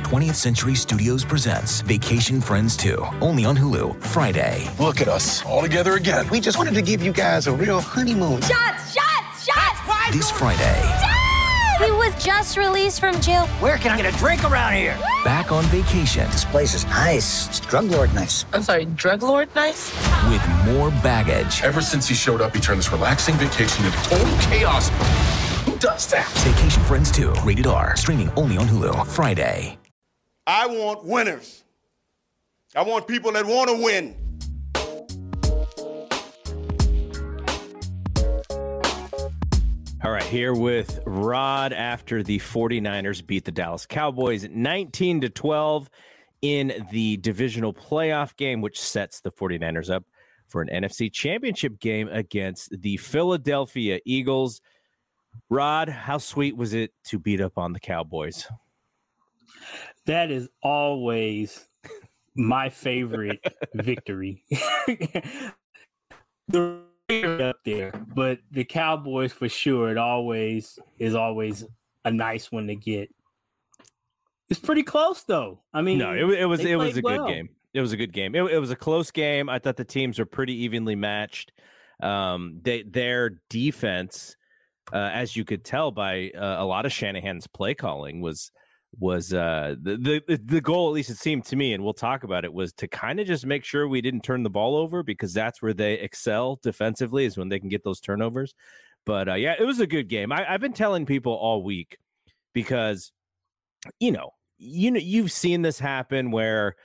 20th Century Studios presents Vacation Friends 2, only on Hulu, Friday. Look at us, all together again. We just wanted to give you guys a real honeymoon. Shots, shots, shots! This Friday. Dad! He was just released from jail. Where can I get a drink around here? Woo! Back on vacation. This place is nice. It's drug lord nice. I'm sorry, drug lord nice? With more baggage. Ever since he showed up, he turned this relaxing vacation into total chaos. Who does that? Vacation Friends 2, rated R. Streaming only on Hulu, Friday. I want winners. I want people that want to win. All right, here with Rod after the 49ers beat the Dallas Cowboys 19-12 in the divisional playoff game, which sets the 49ers up for an NFC championship game against the Philadelphia Eagles. Rod, how sweet was it to beat up on the Cowboys? That is always my favorite victory. They're up there, but the Cowboys for sure. It always is always a nice one to get. It's pretty close though. I mean, no, it was a good game. It was a good game. It was a close game. I thought the teams were pretty evenly matched. Their defense, as you could tell by a lot of Shanahan's play calling, was the goal, at least it seemed to me, and we'll talk about it, was to kind of just make sure we didn't turn the ball over, because that's where they excel defensively, is when they can get those turnovers. But yeah, it was a good game. I've been telling people all week, because you know you've seen this happen where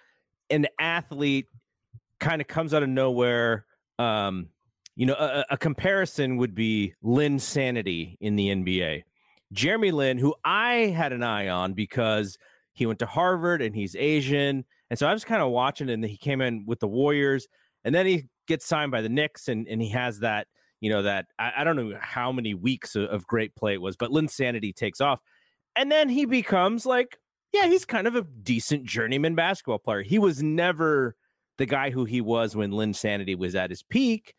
an athlete kind of comes out of nowhere. A comparison would be Linsanity in the NBA. Jeremy Lin, who I had an eye on because he went to Harvard and he's Asian. And so I was kind of watching, and he came in with the Warriors, and then he gets signed by the Knicks, and he has that, I don't know how many weeks of great play it was, but Linsanity takes off. And then he becomes he's kind of a decent journeyman basketball player. He was never the guy who he was when Linsanity was at his peak,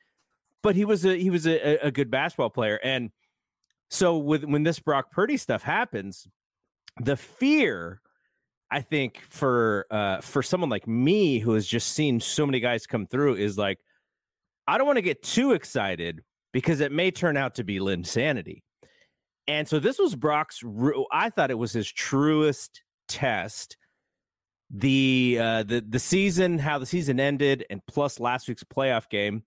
but he was a good basketball player. And so when this Brock Purdy stuff happens, the fear, I think, for someone like me who has just seen so many guys come through is like, I don't want to get too excited because it may turn out to be Linsanity. And so this was Brock's, I thought it was his truest test. The season, how the season ended, and plus last week's playoff game.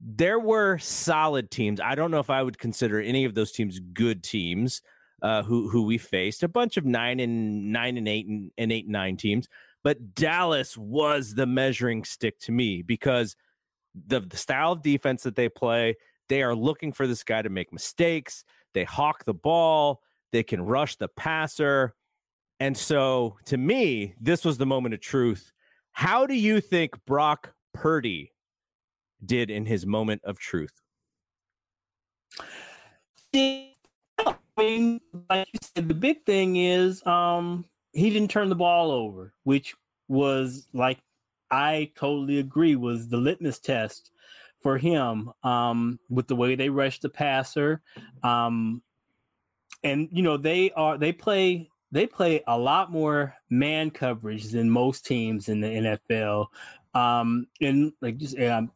There were solid teams. I don't know if I would consider any of those teams good teams who we faced. A bunch of 9 and 8 and 8 and 9 teams. But Dallas was the measuring stick to me because the style of defense that they play, they are looking for this guy to make mistakes. They hawk the ball. They can rush the passer. And so, to me, this was the moment of truth. How do you think Brock Purdy did in his moment of truth? I mean, like you said, the big thing is he didn't turn the ball over, which was I totally agree was the litmus test for him with the way they rushed the passer. And they play a lot more man coverage than most teams in the NFL.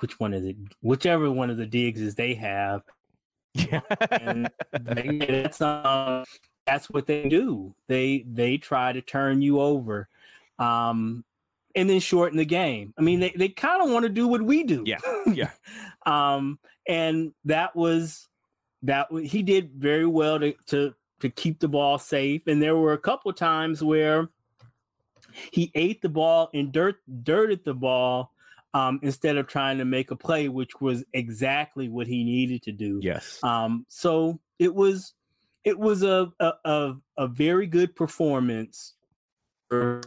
Which one is it? Whichever one of the digs is they have, yeah. And that's what they do. They try to turn you over, and then shorten the game. I mean, they kind of want to do what we do, yeah. And that was he did very well to keep the ball safe. And there were a couple of times where he ate the ball and dirted the ball instead of trying to make a play, which was exactly what he needed to do. Yes. So it was it was a very good performance for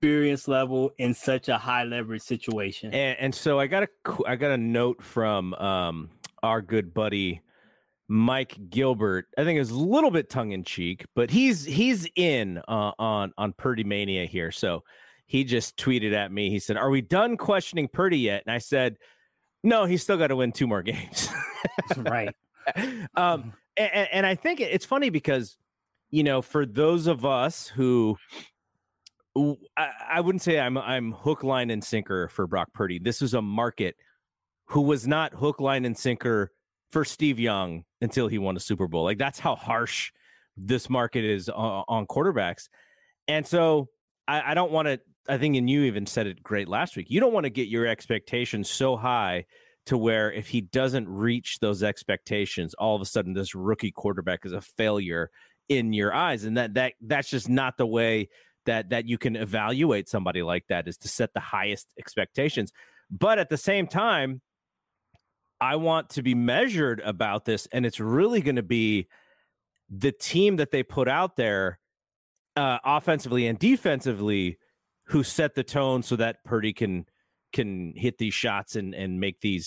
experience level in such a high leverage situation. And so I got a note from our good buddy Mike Gilbert. I think it was a little bit tongue in cheek, but he's in on Purdy Mania here. So he just tweeted at me. He said, "Are we done questioning Purdy yet?" And I said, "No, he's still got to win 2 more games." Right. And I think it's funny because, you know, for those of us who I wouldn't say I'm hook, line, and sinker for Brock Purdy. This is a market who was not hook, line, and sinker for Steve Young until he won a Super Bowl. Like, that's how harsh this market is on quarterbacks. And so I don't want to, I think, and you even said it great last week, you don't want to get your expectations so high to where if he doesn't reach those expectations, all of a sudden this rookie quarterback is a failure in your eyes. And that's just not the way that you can evaluate somebody like that, is to set the highest expectations. But at the same time, I want to be measured about this, and it's really going to be the team that they put out there offensively and defensively who set the tone so that Purdy can hit these shots and make these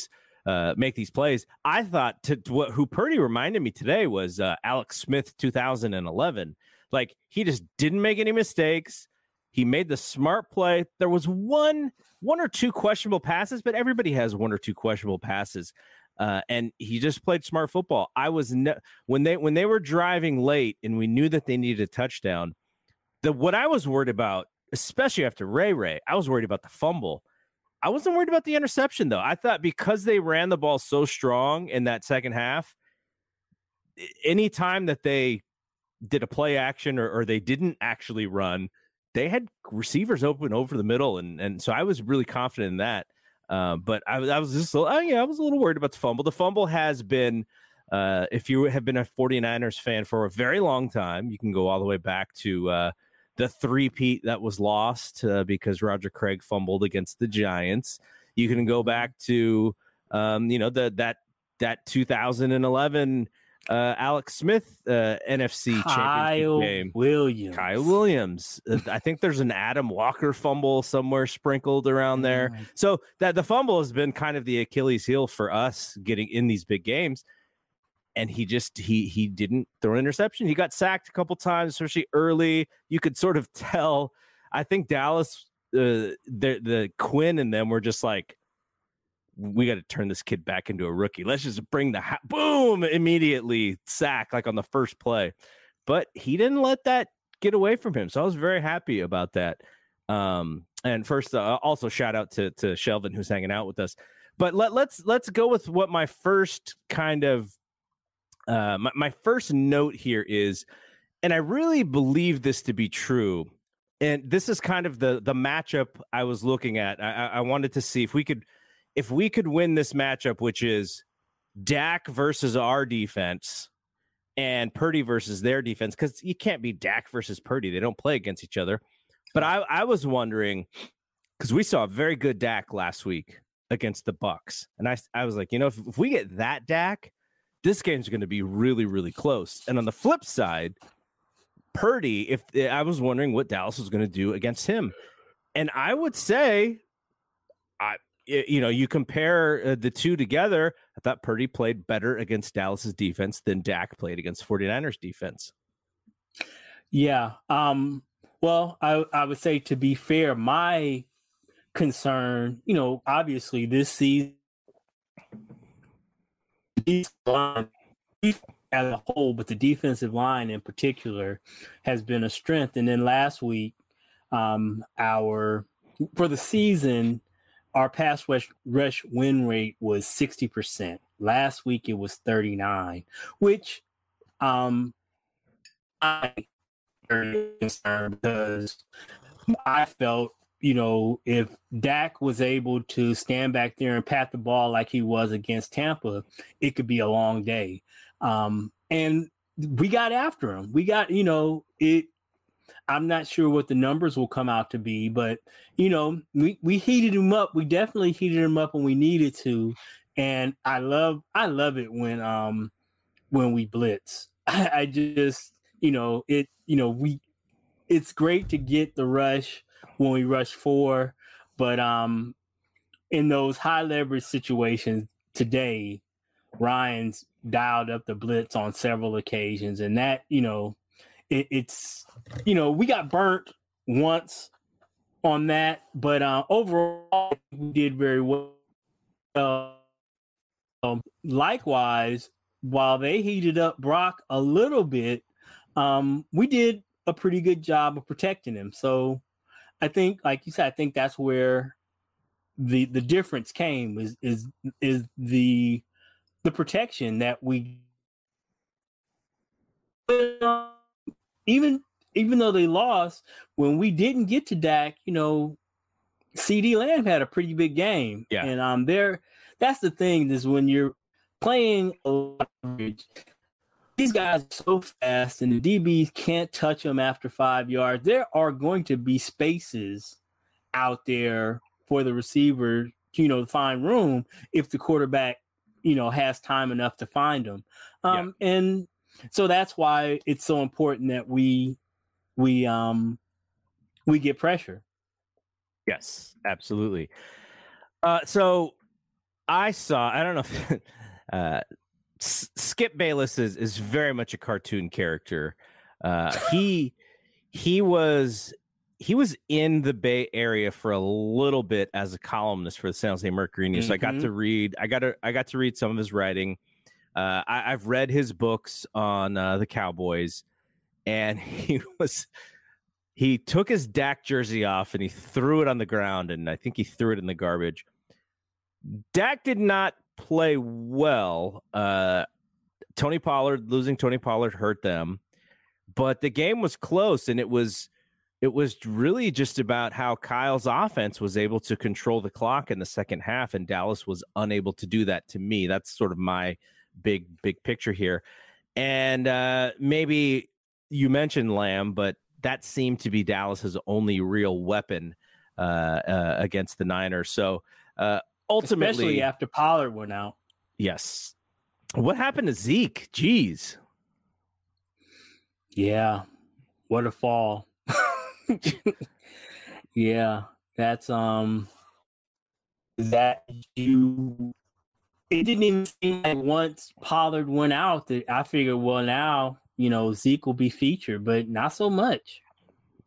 plays. I thought who Purdy reminded me today was Alex Smith, 2011. Like, he just didn't make any mistakes. He made the smart play. There was one or two questionable passes, but everybody has one or two questionable passes. And he just played smart football. I was when they were driving late and we knew that they needed a touchdown, what I was worried about, especially after Ray Ray, I was worried about the fumble. I wasn't worried about the interception, though. I thought because they ran the ball so strong in that second half, any time that they did a play action or they didn't actually run, they had receivers open over the middle, and so I was really confident in that. But I was a little worried about the fumble. The fumble has been, if you have been a 49ers fan for a very long time, you can go all the way back to the three-peat that was lost because Roger Craig fumbled against the Giants. You can go back to that 2011. Alex Smith, NFC championship game. Kyle Williams. I think there's an Adam Walker fumble somewhere sprinkled around there. So that the fumble has been kind of the Achilles heel for us getting in these big games. And he didn't throw an interception. He got sacked a couple times, especially early. You could sort of tell. I think Dallas, the Quinn and them were just like, we got to turn this kid back into a rookie. Let's just bring the boom immediately sack, like on the first play. But he didn't let that get away from him. So I was very happy about that. And first, also shout out to Shelvin, who's hanging out with us. But let's go with what my first kind of my first note here is, and I really believe this to be true. And this is kind of the matchup I was looking at. I wanted to see if we could win this matchup, which is Dak versus our defense and Purdy versus their defense, because you can't be Dak versus Purdy. They don't play against each other. But I was wondering, because we saw a very good Dak last week against the Bucks. And I was like, if we get that Dak, this game's going to be really, really close. And on the flip side, Purdy, I was wondering what Dallas was going to do against him. And I would say, you compare the two together, I thought Purdy played better against Dallas's defense than Dak played against 49ers defense. Yeah. Well, I would say, to be fair, my concern, obviously this season as a whole, but the defensive line in particular has been a strength. And then last week, for the season, our pass rush win rate was 60%. Last week, it was 39%, which I'm very concerned because I felt, if Dak was able to stand back there and pat the ball like he was against Tampa, it could be a long day. And we got after him. We got, I'm not sure what the numbers will come out to be, but, we heated him up. We definitely heated him up when we needed to. And I love it when when we blitz. I just, you know, it, you know, we, it's great to get the rush when we rush four, but in those high leverage situations today, Ryan's dialed up the blitz on several occasions, and that, you know, it's, you know, we got burnt once on that, but overall we did very well. Likewise, while they heated up Brock a little bit, we did a pretty good job of protecting him. So I think, like you said, I think that's where the difference came is the protection that we, even though they lost, when we didn't get to Dak, you know, CeeDee Lamb had a pretty big game. Yeah. And there, that's the thing, is when you're playing a lot of coverage, these guys are so fast and the DBs can't touch them after 5 yards. There are going to be spaces out there for the receiver, you know, to find room if the quarterback, you know, has time enough to find them. And so that's why it's so important that we get pressure. Yes, absolutely. So I saw, I don't know if Skip Bayless is very much a cartoon character. He was in the Bay Area for a little bit as a columnist for the San Jose Mercury News. Mm-hmm. So I got to read some of his writing. I've read his books on the Cowboys, and he took his Dak jersey off and he threw it on the ground, and I think he threw it in the garbage. Dak did not play well. Losing Tony Pollard hurt them, but the game was close, and it was really just about how Kyle's offense was able to control the clock in the second half, and Dallas was unable to do that. To me, that's sort of my big picture here. And maybe you mentioned Lamb, but that seemed to be Dallas's only real weapon against the Niners. So ultimately, especially after Pollard went out. Yes. What happened to Zeke? Jeez. Yeah. What a fall. Yeah. That's it didn't even seem like once Pollard went out that I figured, well, now, you know, Zeke will be featured, but not so much.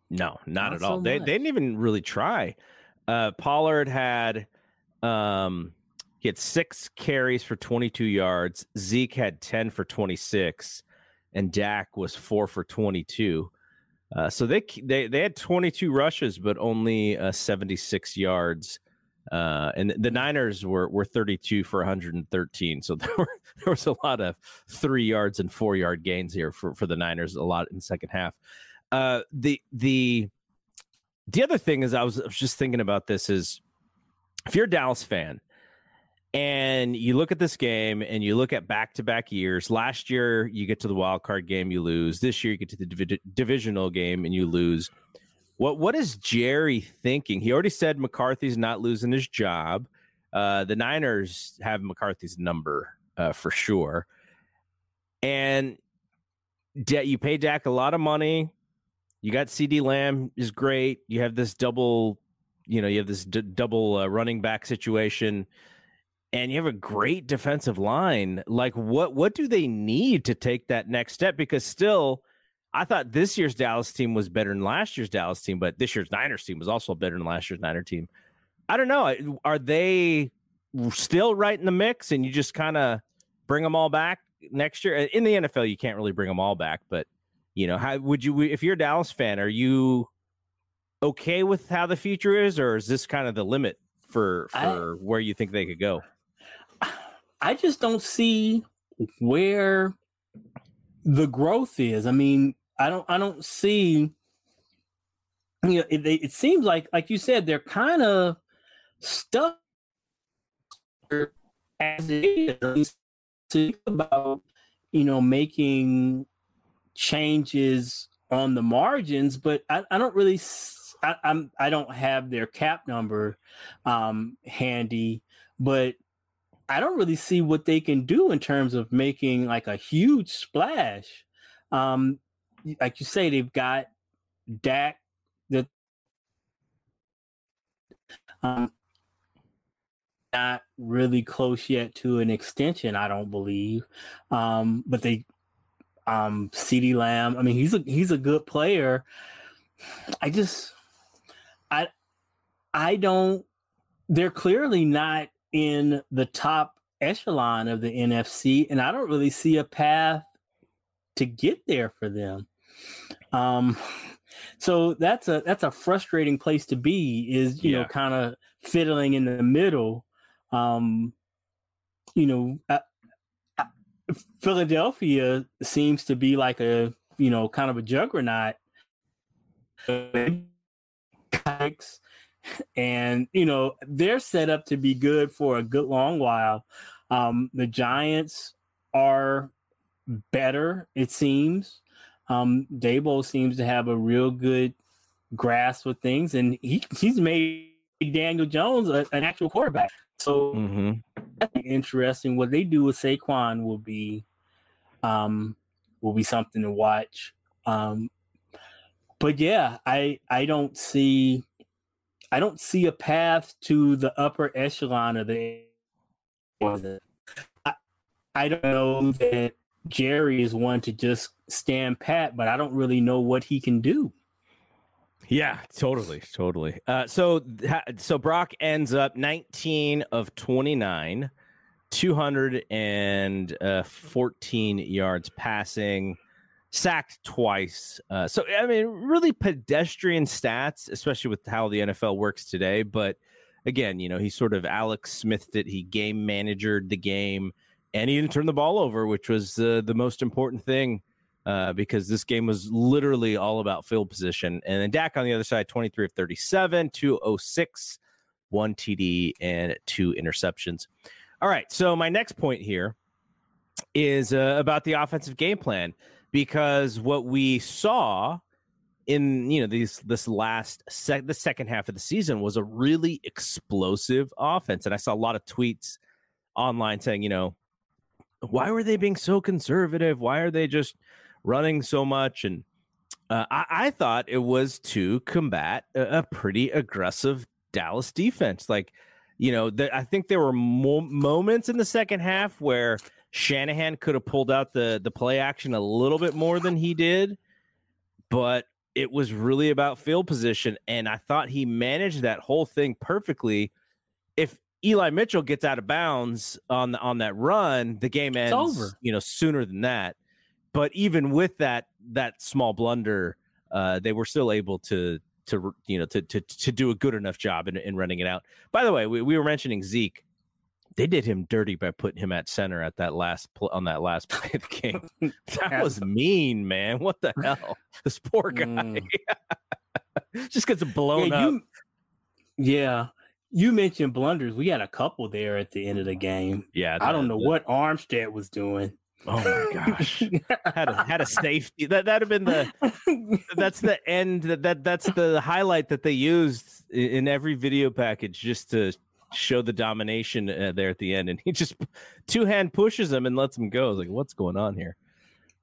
No, not at all. They didn't even really try. Pollard had he had 6 carries for 22 yards. Zeke had 10 for 26, and Dak was 4 for 22. So they had 22 rushes, but only 76 yards. And the Niners were 32 for 113. So there was a lot of 3 yards and 4 yard gains here for the Niners, a lot in the second half. The other thing is, I was just thinking about this, is if you're a Dallas fan and you look at this game and you look at back-to-back years, last year you get to the wild card game, you lose. This year you get to the divisional game and you lose. What is Jerry thinking? He already said McCarthy's not losing his job. The Niners have McCarthy's number for sure. And you pay Dak a lot of money. You got CeeDee Lamb is great. You have this double, you know, you have this double running back situation, and you have a great defensive line. Like, what do they need to take that next step? Because still, I thought this year's Dallas team was better than last year's Dallas team, but this year's Niners team was also better than last year's Niners team. I don't know. Are they still right in the mix, and you just kind of bring them all back next year? In the NFL, you can't really bring them all back, but, you know, how would you, if you're a Dallas fan, are you okay with how the future is, or is this kind of the limit for where you think they could go? I just don't see where the growth is. I mean, I don't see, you know, it seems like you said, they're kind of stuck as it is. Think about, you know, making changes on the margins, but I don't really, I don't have their cap number handy, but I don't really see what they can do in terms of making like a huge splash. Like you say, they've got Dak. Not really close yet to an extension, I don't believe. But they, CeeDee Lamb. I mean, he's a good player. I don't. They're clearly not in the top echelon of the NFC, and I don't really see a path to get there for them. So that's a frustrating place to be, is, you know, kind of fiddling in the middle. Philadelphia seems to be like a, you know, kind of a juggernaut. And, you know, they're set up to be good for a good long while. The Giants are better, it seems. Debo seems to have a real good grasp of things, and he's made Daniel Jones an actual quarterback. So that's interesting. What they do with Saquon will be something to watch. But yeah, I don't see a path to the upper echelon of the. I don't know that Jerry is one to just stand pat, but I don't really know what he can do. Yeah, totally. So Brock ends up 19 of 29, 214 yards passing, sacked twice. So, I mean, really pedestrian stats, especially with how the NFL works today. But again, you know, he sort of Alex Smithed it. He game managered the game, and he didn't turn the ball over, which was the most important thing. Because this game was literally all about field position. And then Dak on the other side, 23 of 37, 206, 1 TD, and 2 interceptions. All right, so my next point here is about the offensive game plan, because what we saw in, you know, the second half of the season was a really explosive offense. And I saw a lot of tweets online saying, you know, why were they being so conservative? Why are they just running so much? And I thought it was to combat a pretty aggressive Dallas defense. Like, you know, I think there were moments in the second half where Shanahan could have pulled out the play action a little bit more than he did, but it was really about field position. And I thought he managed that whole thing perfectly. If Eli Mitchell gets out of bounds on that run, the game ends over, you know, sooner than that. But even with that small blunder, they were still able to do a good enough job in running it out. By the way, we were mentioning Zeke. They did him dirty by putting him at center at that last play of the game. That was mean, man. What the hell? This poor guy just gets blown up. Yeah. You mentioned blunders. We had a couple there at the end of the game. Yeah, I don't know what Armstead was doing. Oh my gosh, had a safety. That'd have been that's the end. That's the highlight that they used in every video package just to show the domination there at the end. And he just two-hand pushes him and lets him go. I was like, what's going on here?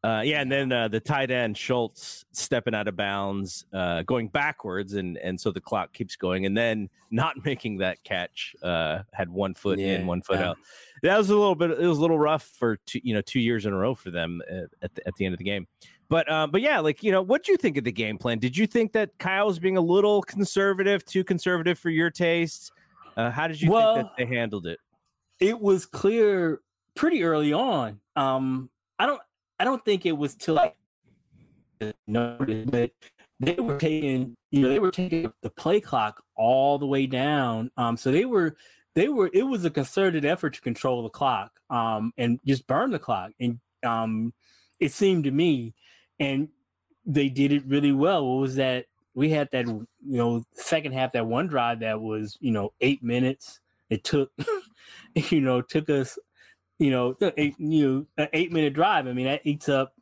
And then the tight end, Schultz, stepping out of bounds, going backwards, and so the clock keeps going, and then not making that catch, had 1 foot in, 1 foot out. That was a little rough for 2 years in a row for them at the end of the game. But yeah, like, you know, what do you think of the game plan? Did you think that Kyle was being a little conservative, too conservative for your taste? How did you think that they handled it? It was clear pretty early on. I don't think it was till I noticed, but they were taking the play clock all the way down. So it was a concerted effort to control the clock, and just burn the clock. And it seemed to me, and they did it really well. What was that? We had that, you know, second half, that one drive that was, you know, 8 minutes. It took, you know, us. You know, an 8 minute drive. I mean, that eats up,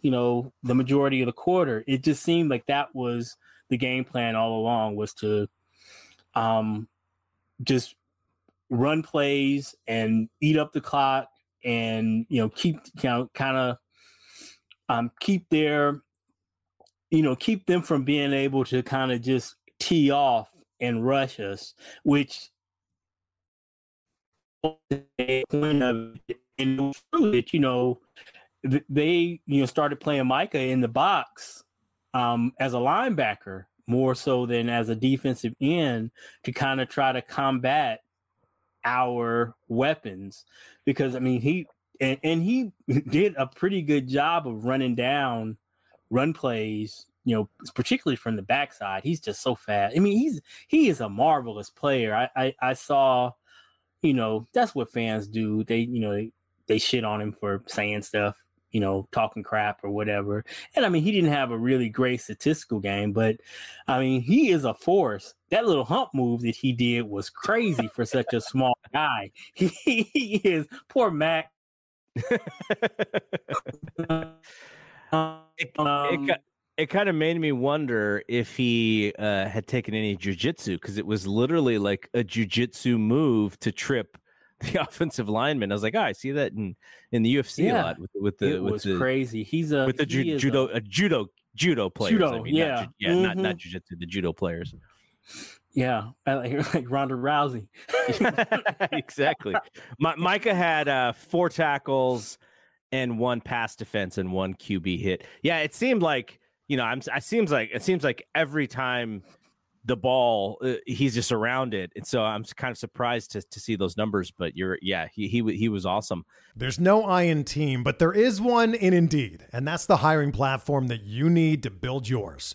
you know, the majority of the quarter. It just seemed like that was the game plan all along, was to just run plays and eat up the clock and, you know, keep, you know, kind of keep their, you know, keep them from being able to kind of just tee off and rush us, which point of and true it, you know, they, you know, started playing Micah in the box as a linebacker more so than as a defensive end to kind of try to combat our weapons, because I mean he did a pretty good job of running down run plays, you know, particularly from the backside. He's just so fast. I mean, he is a marvelous player. I saw, you know, that's what fans do. They, you know, they shit on him for saying stuff, you know, talking crap or whatever. And I mean, he didn't have a really great statistical game, but I mean, he is a force. That little hump move that he did was crazy for such a small guy. He is poor Mac. It kind of made me wonder if he had taken any jujitsu, because it was literally like a jujitsu move to trip the offensive lineman. I was like, I see that in the UFC a lot with the crazy. He's a with the judo players. Judo, I mean, yeah, not jujitsu, the judo players. Yeah, like Ronda Rousey. Exactly. Micah had 4 tackles and 1 pass defense and 1 QB hit. Yeah, it seemed like. You know, it seems like every time the ball, he's just around it, and so I'm kind of surprised to see those numbers. But he was awesome. There's no I in team, but there is one in Indeed, and that's the hiring platform that you need to build yours.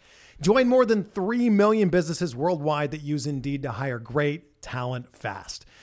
Join more than 3 million businesses worldwide that use Indeed to hire great talent fast.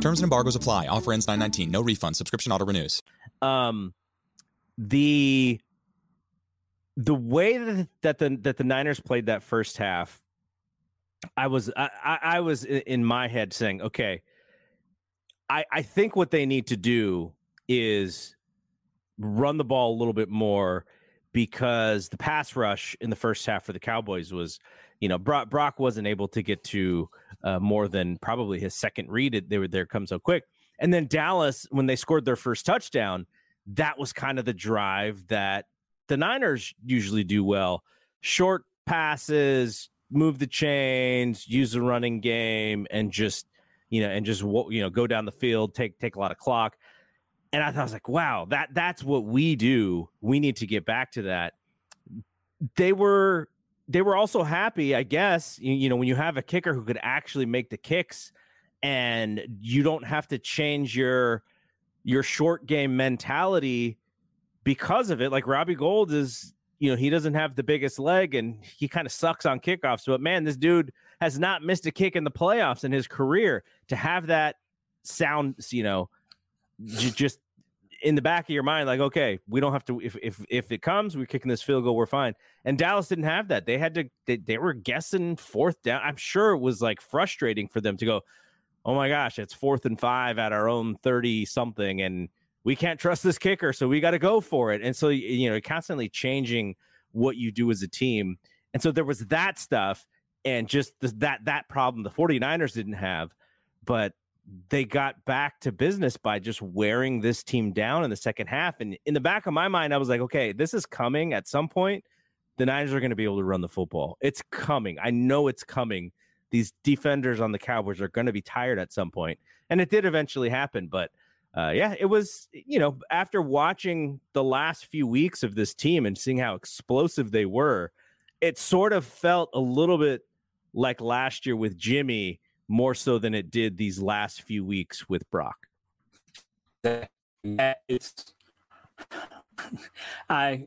Terms and embargoes apply. Offer ends 9/19. No refund. Subscription auto renews. The way that the Niners played that first half, I was in my head saying, okay, I think what they need to do is run the ball a little bit more, because the pass rush in the first half for the Cowboys was, you know, Brock wasn't able to get to more than probably his second read. They were there, come so quick. And then Dallas, when they scored their first touchdown, that was kind of the drive that the Niners usually do well. Short passes, move the chains, use the running game, and just go down the field, take a lot of clock. And I was like, wow, that's what we do. We need to get back to that. They were also happy, I guess, you know, when you have a kicker who could actually make the kicks, and you don't have to change your short game mentality because of it. Like, Robbie Gould is, you know, he doesn't have the biggest leg and he kind of sucks on kickoffs, but man, this dude has not missed a kick in the playoffs in his career. To have that sound, you know, just in the back of your mind, like, okay, we don't have to, if it comes, we're kicking this field goal, we're fine. And Dallas didn't have that. They had to, they were guessing fourth down. I'm sure it was like frustrating for them to go, oh my gosh, it's 4th and 5 at our own 30 something. And we can't trust this kicker, so we got to go for it. And so, you know, constantly changing what you do as a team. And so there was that stuff and just that problem the 49ers didn't have, but they got back to business by just wearing this team down in the second half. And in the back of my mind, I was like, okay, this is coming at some point. The Niners are going to be able to run the football. It's coming. I know it's coming. These defenders on the Cowboys are going to be tired at some point. And it did eventually happen. But yeah, it was, you know, after watching the last few weeks of this team and seeing how explosive they were, it sort of felt a little bit like last year with Jimmy, more so than it did these last few weeks with Brock. I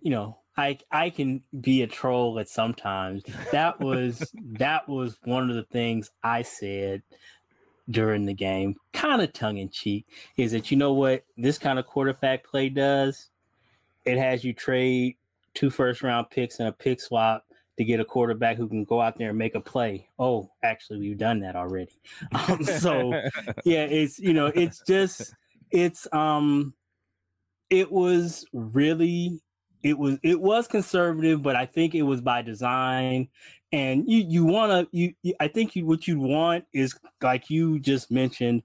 can be a troll at sometimes. That was one of the things I said during the game, kind of tongue in cheek, is that, you know what this kind of quarterback play does? It has you trade 2 first round picks and a pick swap to get a quarterback who can go out there and make a play. Oh, actually, we've done that already. So yeah, it's, you know, it's just, it's, it was conservative, but I think it was by design. And I think what you want is, like you just mentioned,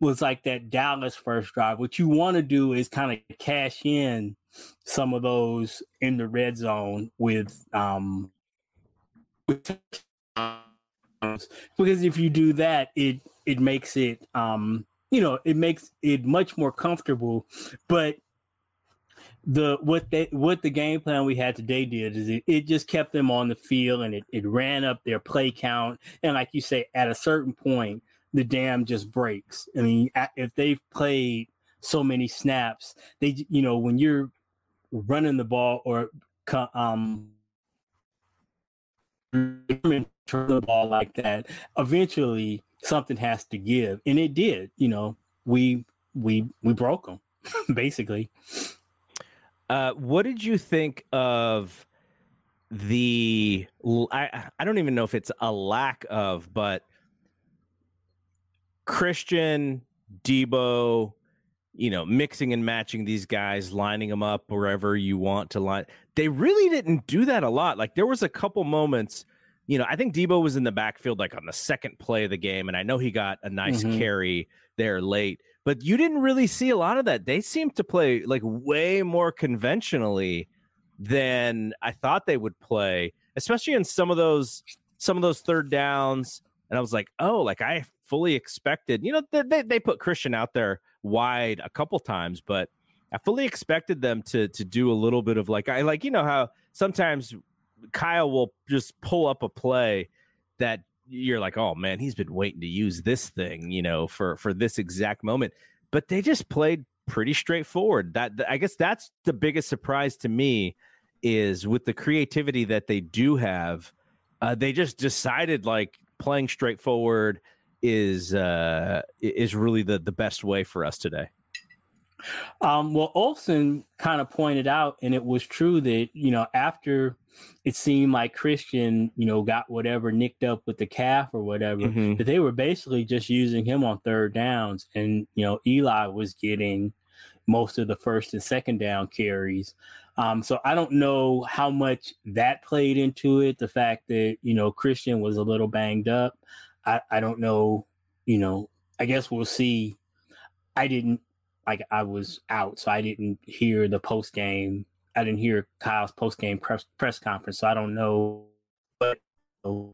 was like that Dallas first drive. What you want to do is kind of cash in some of those in the red zone with because if you do that, it makes it it makes it much more comfortable. But the game plan we had today did is it just kept them on the field, and it ran up their play count. And like you say, at a certain point, the dam just breaks. I mean, if they've played so many snaps, they, you know, when you're running the ball or turning the ball like that, eventually something has to give, and it did. You know, we broke them basically. What did you think of the? I don't even know if it's a lack of, but Christian, Debo, you know, mixing and matching these guys, lining them up wherever you want to line. They really didn't do that a lot. Like, there was a couple moments, you know, I think Debo was in the backfield like on the second play of the game, and I know he got a nice carry there late, but you didn't really see a lot of that. They seemed to play like way more conventionally than I thought they would play, especially in some of those third downs. And I was like, oh, like I fully expected, you know, they put Christian out there wide a couple times, but I fully expected them to do a little bit of like, you know, how sometimes Kyle will just pull up a play that you're like, oh man, he's been waiting to use this thing, you know, for this exact moment. But they just played pretty straightforward. That, I guess that's the biggest surprise to me, is with the creativity that they do have, they just decided like playing straightforward is really the best way for us today. Well, Olsen kind of pointed out, and it was true that, you know, after it seemed like Christian, you know, got whatever nicked up with the calf or whatever, that they were basically just using him on third downs. And, you know, Eli was getting most of the first and second down carries. So I don't know how much that played into it. The fact that, you know, Christian was a little banged up. I don't know, you know, I guess we'll see. I didn't, like, I was out, so I didn't hear the post game. I didn't hear Kyle's post game press conference, so I don't know what, or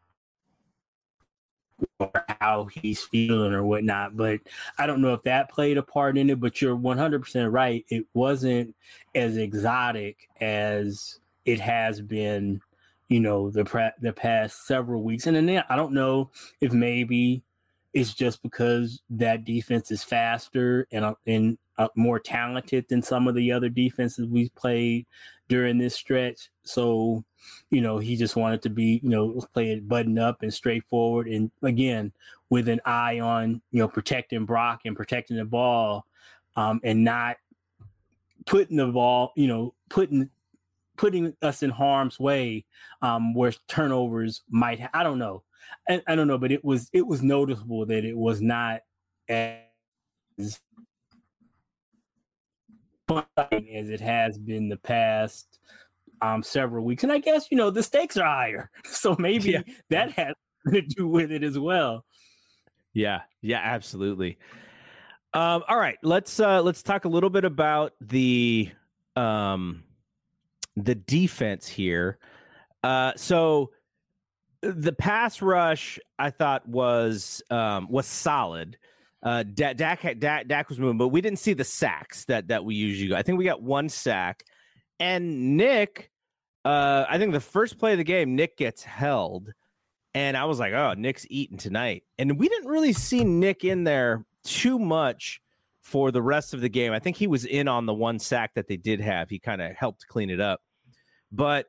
how he's feeling or whatnot. But I don't know if that played a part in it, but you're 100% right. It wasn't as exotic as it has been, you know, the past several weeks. And then I don't know if maybe it's just because that defense is faster and more talented than some of the other defenses we've played during this stretch. So, you know, he just wanted to be, you know, play it button up and straightforward. And again, with an eye on, you know, protecting Brock and protecting the ball, and not putting the ball, you know, putting us in harm's way, where turnovers might, I don't know. I don't know, but it was noticeable that it was not as fun as it has been the past several weeks. And I guess, you know, the stakes are higher. So maybe that has to do with it as well. Yeah. Yeah, absolutely. All right. Let's talk a little bit about the defense here. So the pass rush, I thought, was solid. Dak was moving, but we didn't see the sacks that we usually go. I think we got one sack. And Nick, I think the first play of the game, Nick gets held. And I was like, oh, Nick's eating tonight. And we didn't really see Nick in there too much for the rest of the game. I think he was in on the one sack that they did have. He kind of helped clean it up. But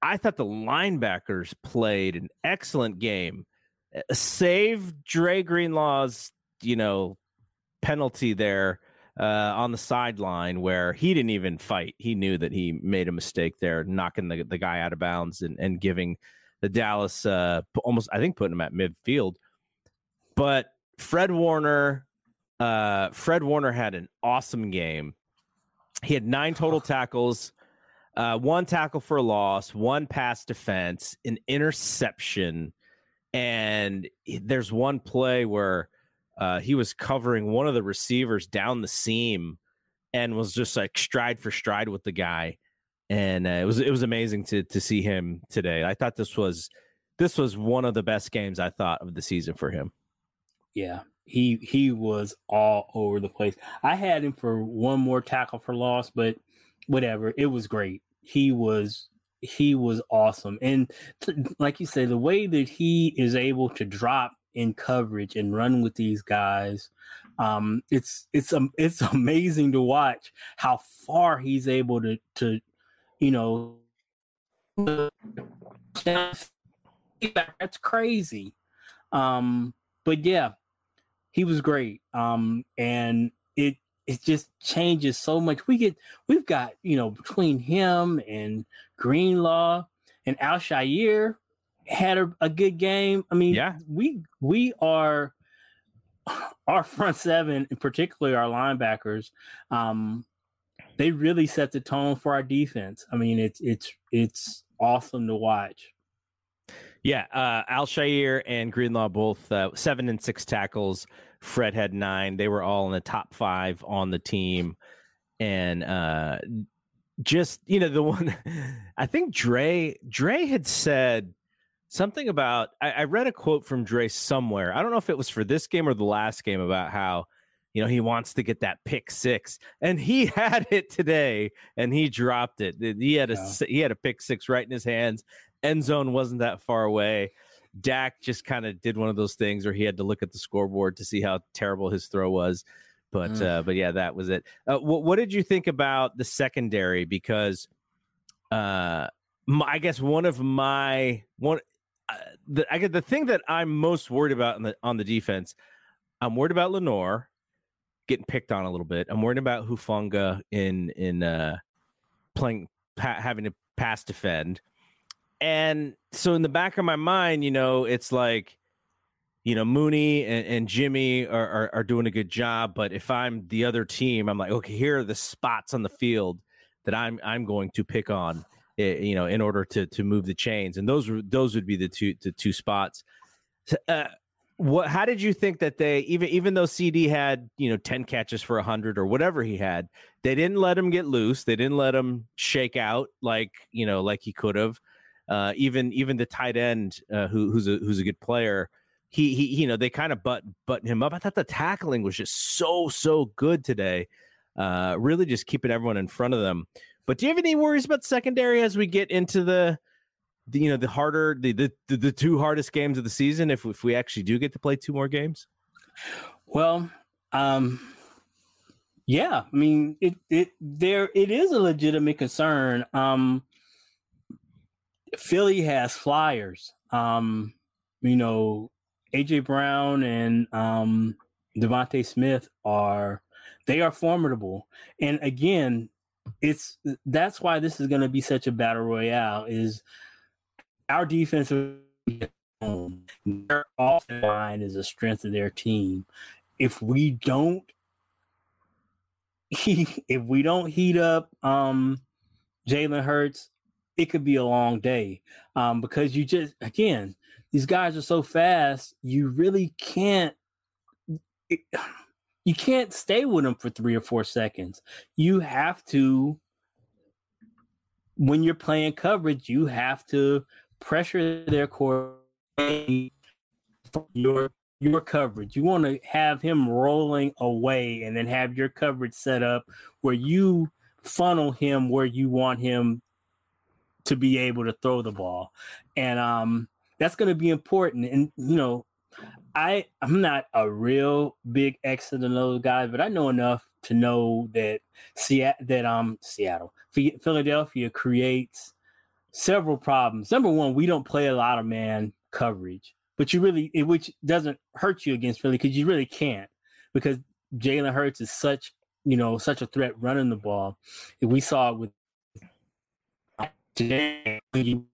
I thought the linebackers played an excellent game. Save Dre Greenlaw's, you know, penalty there on the sideline where he didn't even fight. He knew that he made a mistake there, knocking the guy out of bounds and giving the Dallas almost, I think, putting him at midfield. But Fred Warner had an awesome game. He had 9 total tackles. 1 tackle for a loss, 1 pass defense, an interception, and there's one play where he was covering one of the receivers down the seam and was just like stride for stride with the guy, and it was amazing to see him today. I thought this was one of the best games I thought of the season for him. Yeah, he was all over the place. I had him for 1 more tackle for loss, but whatever, it was great. He was awesome. And like you say, the way that he is able to drop in coverage and run with these guys, it's amazing to watch how far he's able to you know, that's crazy. But yeah, he was great. And it just changes so much. We've got, you know, between him and Greenlaw and Al Shayer had a good game. I mean, yeah, we are, our front seven, and particularly our linebackers, they really set the tone for our defense. I mean, it's awesome to watch. Yeah, Al Shayer and Greenlaw both 7 and 6 tackles. Fred had 9. They were all in the top 5 on the team. And just, you know, the one, I think Dre had said something about, I read a quote from Dre somewhere. I don't know if it was for this game or the last game about how, you know, he wants to get that pick 6, and he had it today and he dropped it. He had a pick 6 right in his hands. End zone wasn't that far away. Dak just kind of did one of those things where he had to look at the scoreboard to see how terrible his throw was. But yeah, that was it. What did you think about the secondary? Because I guess the thing that I'm most worried about on the defense, I'm worried about Lenore getting picked on a little bit. I'm worried about Hufanga in playing, having to pass defend. And so in the back of my mind, you know, it's like, you know, Mooney and Jimmy are doing a good job. But if I'm the other team, I'm like, okay, here are the spots on the field that I'm going to pick on, you know, in order to move the chains. And those would be the two spots. How did you think that they, even though CeeDee had, you know, 10 catches for 100 or whatever he had, they didn't let him get loose. They didn't let him shake out like, you know, like he could have. Even the tight end, who's a good player, he you know, they kind of button him up. I thought the tackling was just so good today, really just keeping everyone in front of them. But do you have any worries about secondary as we get into the you know, the harder, the 2 hardest games of the season, if we actually do get to play 2 more games? Well, yeah, I mean, it is a legitimate concern. Philly has flyers. You know, AJ Brown and Devontae Smith are formidable. And again, that's why this is going to be such a battle royale. Is our defensive line, their offensive line is a strength of their team. If we don't heat up Jalen Hurts, it could be a long day because you just, again, these guys are so fast. You really can't. You can't stay with them for 3 or 4 seconds. You have to, when you're playing coverage, you have to pressure their core for your coverage. You want to have him rolling away and then have your coverage set up where you funnel him where you want him to be able to throw the ball. And that's going to be important. And, you know, I'm not a real big exit of those guys, but I know enough to know that Philadelphia creates several problems. Number one, we don't play a lot of man coverage, but which doesn't hurt you against Philly because you really can't, because Jalen Hurts is such a threat running the ball. And we saw it with today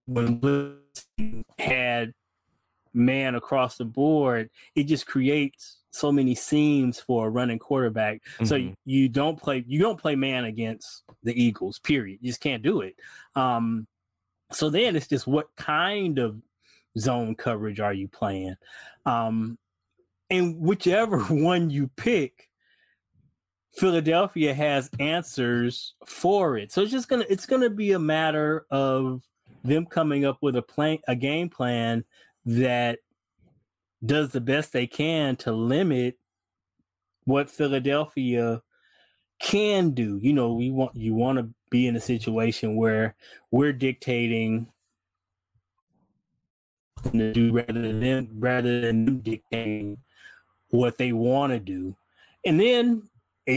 when Blue had man across the board, it just creates so many seams for a running quarterback. Mm-hmm. So you don't play man against the Eagles, period. You just can't do it. So then it's just, what kind of zone coverage are you playing? And whichever one you pick, Philadelphia has answers for it. So it's gonna be a matter of them coming up with a game plan that does the best they can to limit what Philadelphia can do. You know, you want to be in a situation where we're dictating to do rather than dictating what they want to do. And then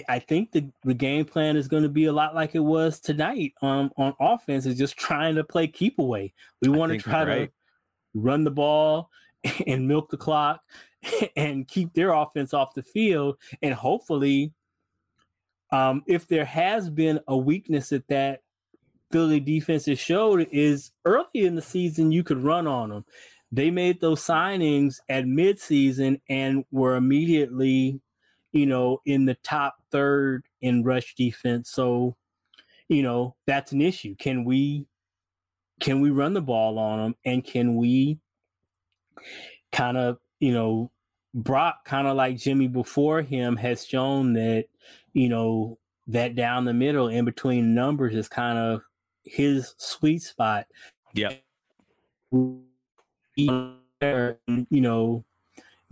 I think the game plan is going to be a lot like it was tonight on offense, is just trying to play keep away. We want to try to run the ball and milk the clock and keep their offense off the field. And hopefully, if there has been a weakness at that Philly defense has showed, is early in the season, you could run on them. They made those signings at midseason and were immediately, in the top third in rush defense. So, that's an issue. Can we run the ball on them? And can we kind of, Brock, kind of like Jimmy before him, has shown that, that down the middle in between numbers is kind of his sweet spot. Yeah.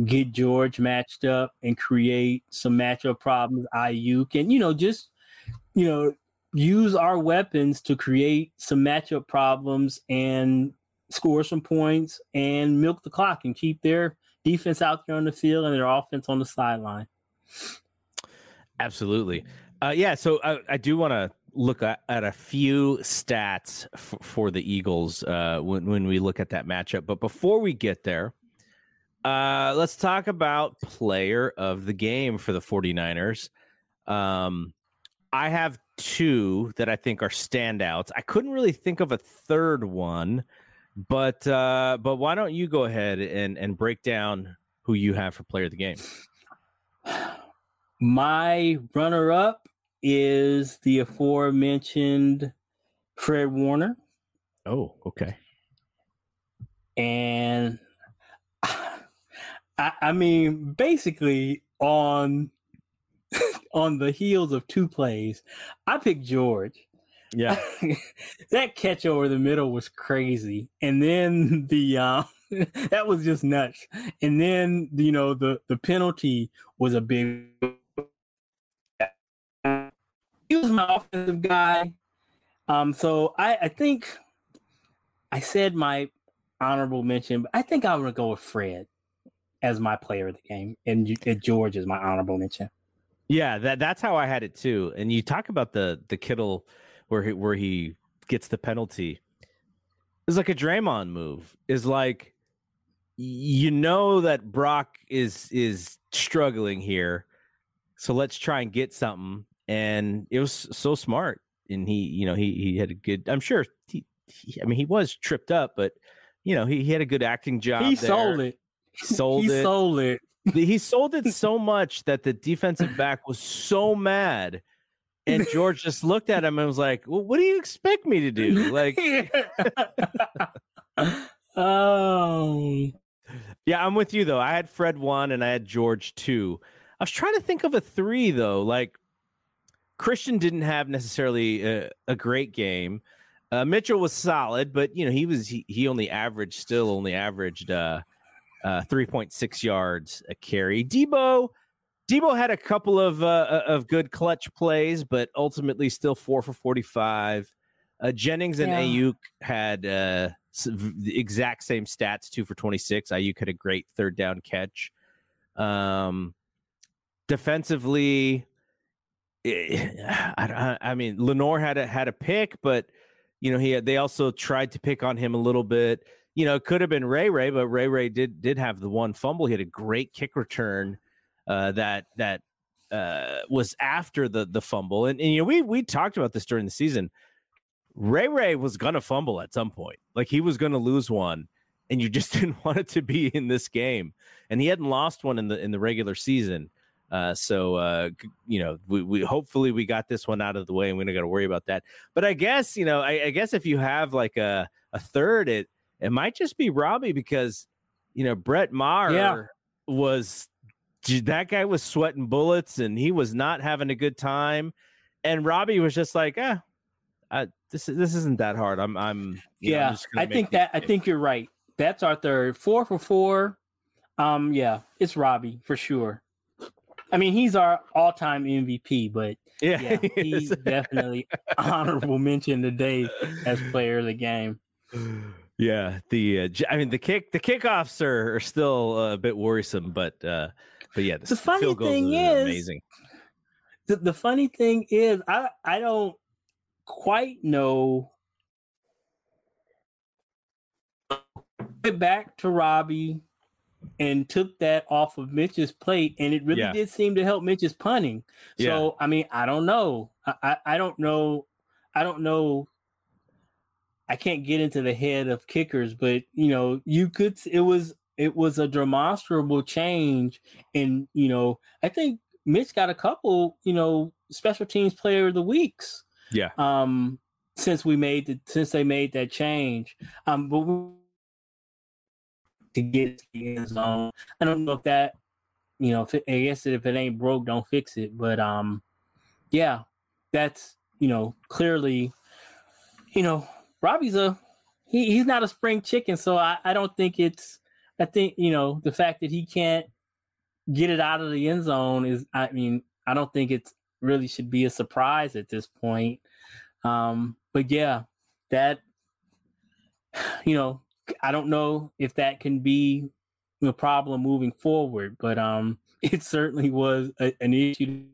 Get George matched up and create some matchup problems. Ayuk and, use our weapons to create some matchup problems and score some points and milk the clock and keep their defense out there on the field and their offense on the sideline. Absolutely. So I do want to look at a few stats for the Eagles when we look at that matchup. But before we get there, let's talk about player of the game for the 49ers. I have two that I think are standouts. I couldn't really think of a third one, but why don't you go ahead and break down who you have for player of the game? My runner-up is the aforementioned Fred Warner. Oh, okay. And I mean, basically on the heels of two plays, I picked George. Yeah. That catch over the middle was crazy. And then that was just nuts. And then, the penalty was a big. He was my offensive guy. So I think I said my honorable mention, but I think I'm going to go with Fred as my player of the game, and George is my honorable mention. Yeah, that's how I had it too. And you talk about the Kittle where he gets the penalty. It's like a Draymond move. It's like, that Brock is struggling here, so let's try and get something. And it was so smart. And he had a good. I'm sure he was tripped up, but he had a good acting job. He there. Sold it. He sold it so much that the defensive back was so mad And George just looked at him and was like, well, what do you expect me to do? Like, oh, yeah, I'm with you though. I had Fred 1 and I had George 2. I was trying to think of a 3 though. Like, Christian didn't have necessarily a great game. Mitchell was solid, but you know, he only averaged 3.6 yards a carry. Debo had a couple of good clutch plays, but ultimately still 4 for 45. Jennings and Ayuk had the exact same stats, 2 for 26. Ayuk had a great third down catch. Defensively, I mean, Lenore had a pick, but you know, they also tried to pick on him a little bit. You know, it could have been Ray Ray, but Ray Ray did have the one fumble. He had a great kick return that was after the fumble. And you know, we talked about this during the season. Ray was gonna fumble at some point. Like, he was gonna lose one, and you just didn't want it to be in this game. And he hadn't lost one in the regular season. So you know, we hopefully we got this one out of the way, and we don't got to worry about that. But I guess, you know, I guess if you have like a third, it might just be Robbie, because you know, Brett Maher that guy was sweating bullets and he was not having a good time, and Robbie was just like, this isn't that hard. I think you're right. That's our third, 4 for 4. Yeah, it's Robbie for sure. I mean, he's our all-time MVP, but yeah he's definitely honorable mention today as player of the game. Yeah, the kickoffs are still a bit worrisome, but yeah, the field goal thing is amazing. The funny thing is, I don't quite know. Get back to Robbie. And took that off of Mitch's plate, and it really did seem to help Mitch's punting. So I mean, I don't know. I don't know. I can't get into the head of kickers, but you know, you could. It was a demonstrable change, and you know, I think Mitch got a couple, you know, special teams player of the weeks. Yeah. Since they made that change, but. To get to the end zone. I don't know if that, you know, I guess if it ain't broke, don't fix it. But yeah, that's, you know, clearly, you know, Robbie's he's not a spring chicken, so I don't think you know, the fact that he can't get it out of the end zone is, I mean, I don't think it really should be a surprise at this point. But yeah, that, you know, I don't know if that can be a problem moving forward, but it certainly was an issue.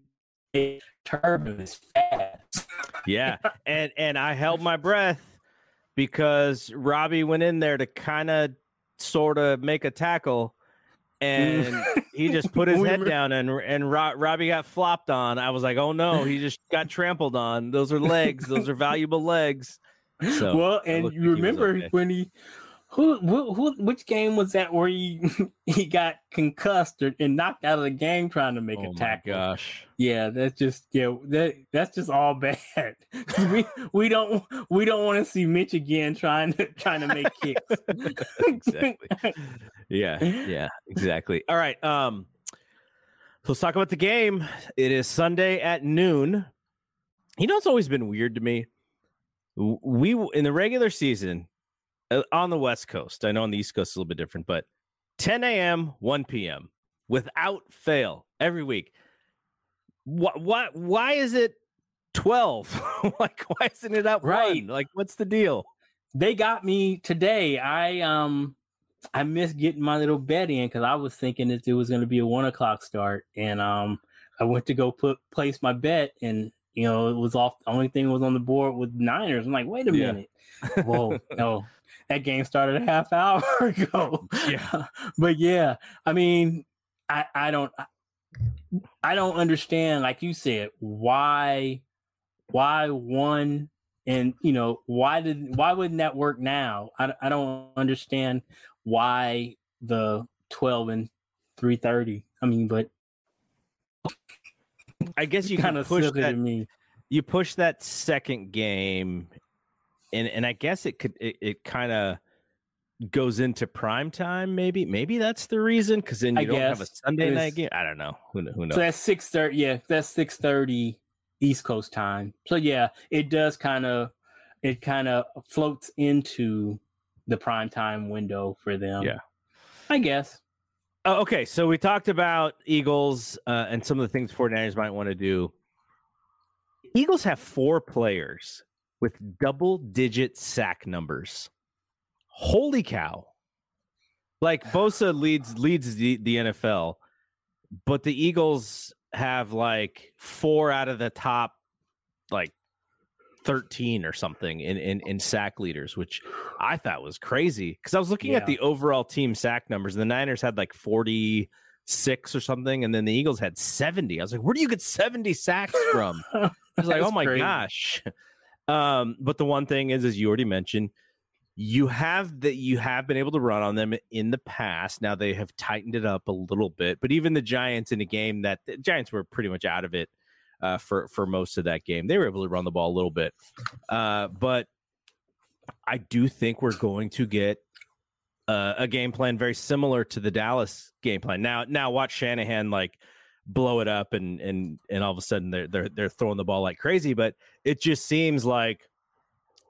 Turbine is fast. Yeah, and I held my breath because Robbie went in there to kind of, sort of make a tackle, and he just put his head down, and Robbie got flopped on. I was like, oh no, he just got trampled on. Those are legs. Those are valuable legs. So, well, and you remember when he. Which game was that where he got concussed and knocked out of the game trying to make a tackle? Oh my gosh! Yeah, that's just all bad. we don't want to see Mitch again trying to make kicks. Exactly. Yeah, exactly. All right. So let's talk about the game. It is Sunday at noon. You know, it's always been weird to me. We in the regular season. On the West Coast, I know on the East Coast it's a little bit different, but 10 a.m., 1 p.m. without fail every week. Why is it 12? Like, why isn't it at right? 1? Like, what's the deal? They got me today. I missed getting my little bet in because I was thinking that it was going to be a 1 o'clock start, and I went to go place my bet, and you know, it was off. The only thing was on the board with Niners. I'm like, wait a minute. Whoa, no. That game started a half hour ago. Yeah. But yeah, I mean, I don't understand, like you said, why one, and you know, why wouldn't that work now? I don't understand why the 12 and 3:30. I mean, but I guess you kind of push that. you push that second game, and I guess it kind of goes into prime time. Maybe that's the reason, because then you don't have a Sunday night game. I don't know. Who knows? So that's 6:30. Yeah, that's 6:30 East Coast time. So yeah, it does kind of floats into the prime time window for them. Yeah, I guess. Okay, so we talked about Eagles and some of the things 49ers might want to do. Eagles have 4 players with double-digit sack numbers. Holy cow. Like, Bosa leads the NFL, but the Eagles have, like, 4 out of the top, like, 13 or something in sack leaders, which I thought was crazy, because I was looking at the overall team sack numbers, and the Niners had like 46 or something, and then the Eagles had 70. I was like, where do you get 70 sacks from? I was like, oh my gosh. But the one thing is, as you already mentioned, you have been able to run on them in the past. Now they have tightened it up a little bit, but even the Giants, in a game that the Giants were pretty much out of it for most of that game, they were able to run the ball a little bit. But I do think we're going to get a game plan very similar to the Dallas game plan. Now watch Shanahan like blow it up, and all of a sudden they're throwing the ball like crazy. But it just seems like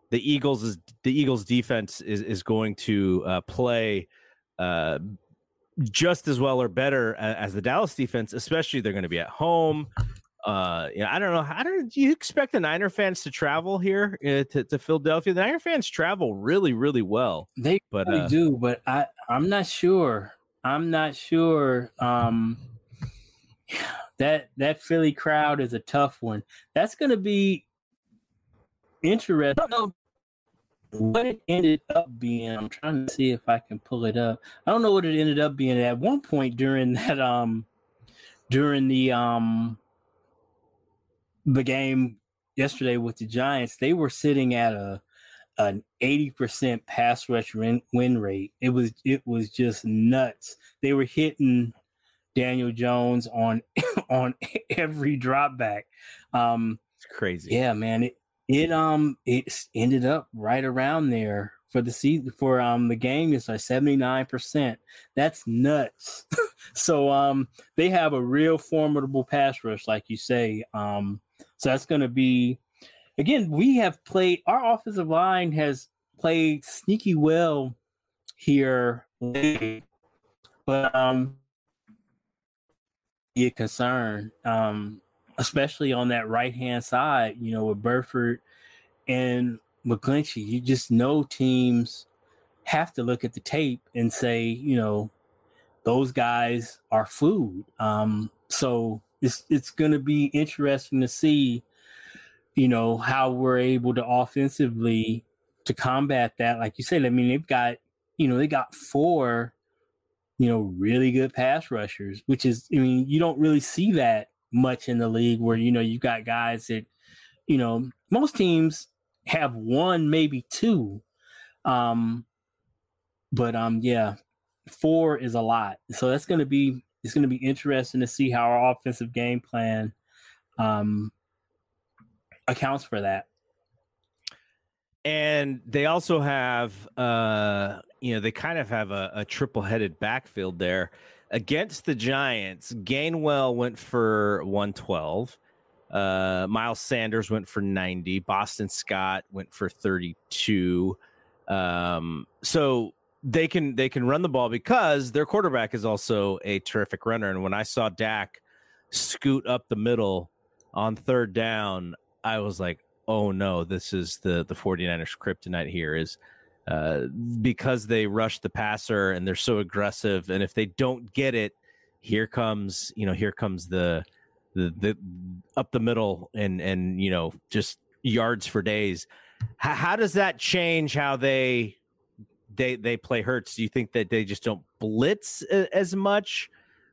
the Eagles defense is going to play just as well or better as the Dallas defense, especially they're going to be at home. I don't know. Do you expect the Niner fans to travel here to Philadelphia? The Niner fans travel really, really well. They do, but I'm not sure. That Philly crowd is a tough one. That's going to be interesting. I don't know what it ended up being. I'm trying to see if I can pull it up. I don't know what it ended up being at one point during that the game yesterday with the Giants. They were sitting at an 80% pass rush win rate. It was just nuts. They were hitting Daniel Jones on every drop back. It's crazy. Yeah, man. It ended up right around there for the season, for the game. It's like 79%. That's nuts. So they have a real formidable pass rush, like you say. So that's going to be, again, our offensive line has played sneaky well here lately, but be a concern, especially on that right-hand side, with Burford and McGlinchey. You just know teams have to look at the tape and say, those guys are food. So it's going to be interesting to see, how we're able to offensively to combat that. Like you said, I mean, they've got, they got 4, really good pass rushers, which is, I mean, you don't really see that much in the league where, you've got guys that, most teams have 1, maybe 2. But 4 is a lot. So that's going to be, it's going to be interesting to see how our offensive game plan accounts for that. And they also have, they kind of have a triple-headed backfield there. Against the Giants, Gainwell went for 112. Miles Sanders went for 90. Boston Scott went for 32. So they can run the ball because their quarterback is also a terrific runner. And when I saw Dak scoot up the middle on third down, I was like, oh no, this is the 49ers kryptonite here is because they rush the passer and they're so aggressive. And if they don't get it, here comes the up the middle and just yards for days. How does that change how they play Hurts? Do you think that they just don't blitz as much?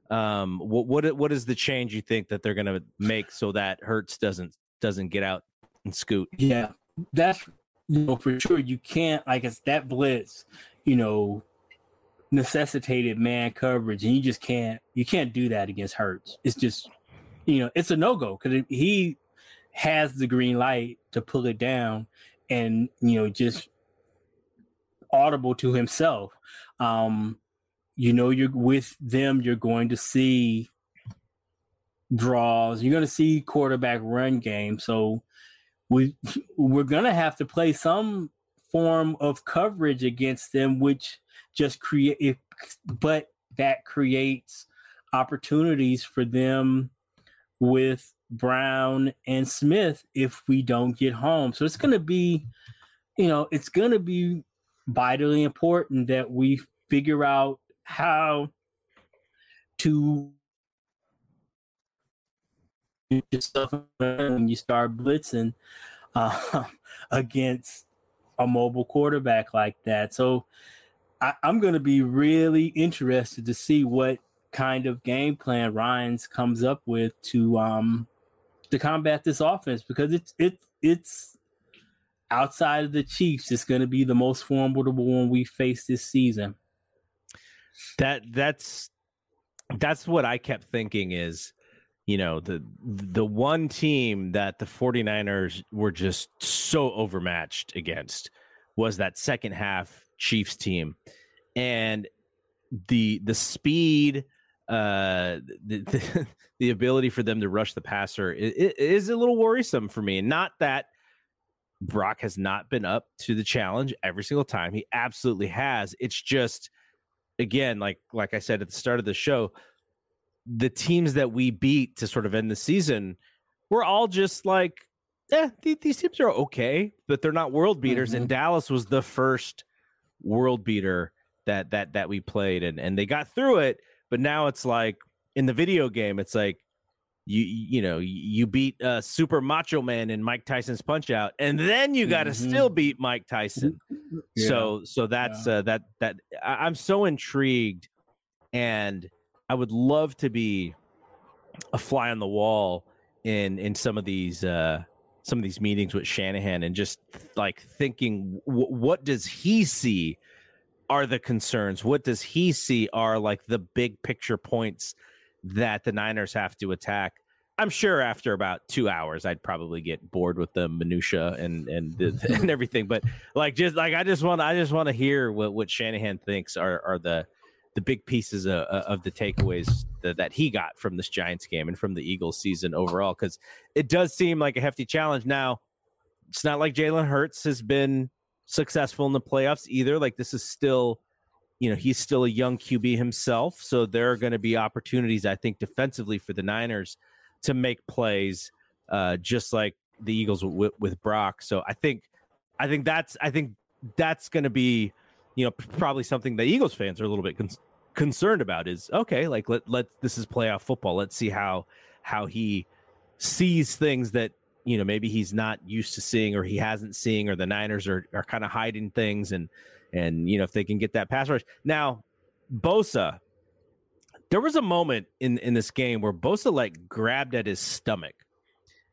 What is the change you think that they're going to make so that Hurts doesn't get out and scoot? Yeah, that's for sure. You can't, like, it's that blitz, necessitated man coverage, and you can't do that against Hurts. It's just, it's a no go because he has the green light to pull it down and, you know, just audible to himself. You know, you're with them, you're going to see draws, you're going to see quarterback run game. So we're going to have to play some form of coverage against them, which just but that creates opportunities for them with Brown and Smith if we don't get home. So it's going to be, you know, it's going to be vitally important that we figure out how to do stuff when you start blitzing against a mobile quarterback like that. So I'm going to be really interested to see what kind of game plan Ryan's comes up with to combat this offense, because it's outside of the Chiefs, it's going to be the most formidable one we face this season. That's what I kept thinking is, you know, the one team that the 49ers were just so overmatched against was that second half Chiefs team. And the speed, the ability for them to rush the passer is a little worrisome for me. And not that Brock has not been up to the challenge every single time. He absolutely has. It's just, again, like I said at the start of the show, the teams that we beat to sort of end the season, we're all just like, these teams are okay, but they're not world beaters. Mm-hmm. And Dallas was the first world beater that we played, and they got through it. But now it's like in the video game, it's like, you beat Super Macho Man in Mike Tyson's Punch Out, and then you got to still beat Mike Tyson. Yeah. So that's that. I'm so intrigued, and I would love to be a fly on the wall in some of these meetings with Shanahan, and just like thinking, what does he see are the concerns? What does he see are like the big picture points that the Niners have to attack? I'm sure after about 2 hours, I'd probably get bored with the minutia and everything. But like, I just want to hear what Shanahan thinks are the big pieces of the takeaways that he got from this Giants game and from the Eagles season overall, because it does seem like a hefty challenge. Now, it's not like Jalen Hurts has been successful in the playoffs either. Like, this is still, you know, he's still a young QB himself, so there are going to be opportunities, I think, defensively for the Niners to make plays, just like the Eagles with Brock. So I think that's going to be, you know, probably something that Eagles fans are a little bit concerned about. Is okay, like let this is playoff football. Let's see how he sees things that, you know, maybe he's not used to seeing, or he hasn't seen, or the Niners are kind of hiding things . And, you know, if they can get that pass rush. Now, Bosa, there was a moment in this game where Bosa, like, grabbed at his stomach.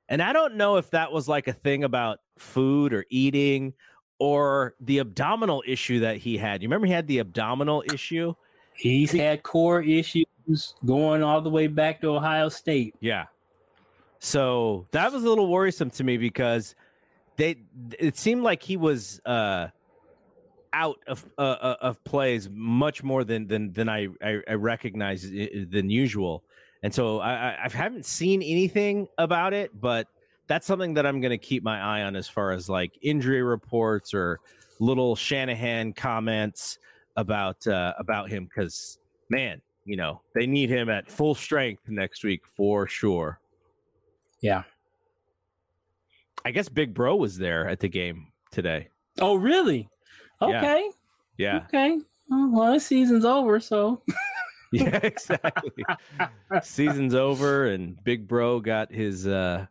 And I don't know if that was, like, a thing about food or eating or the abdominal issue that he had. You remember he had the abdominal issue? He's had core issues going all the way back to Ohio State. Yeah. So that was a little worrisome to me, because it seemed like he was out of plays much more than I recognize than usual. And so I haven't seen anything about it, but that's something that I'm going to keep my eye on as far as like injury reports or little Shanahan comments about him. 'Cause, man, you know, they need him at full strength next week for sure. Yeah. I guess Big Bro was there at the game today. Oh, really? Okay. Yeah. Okay. Well, this season's over, so. Yeah, exactly. Season's over, and Big Bro got his. You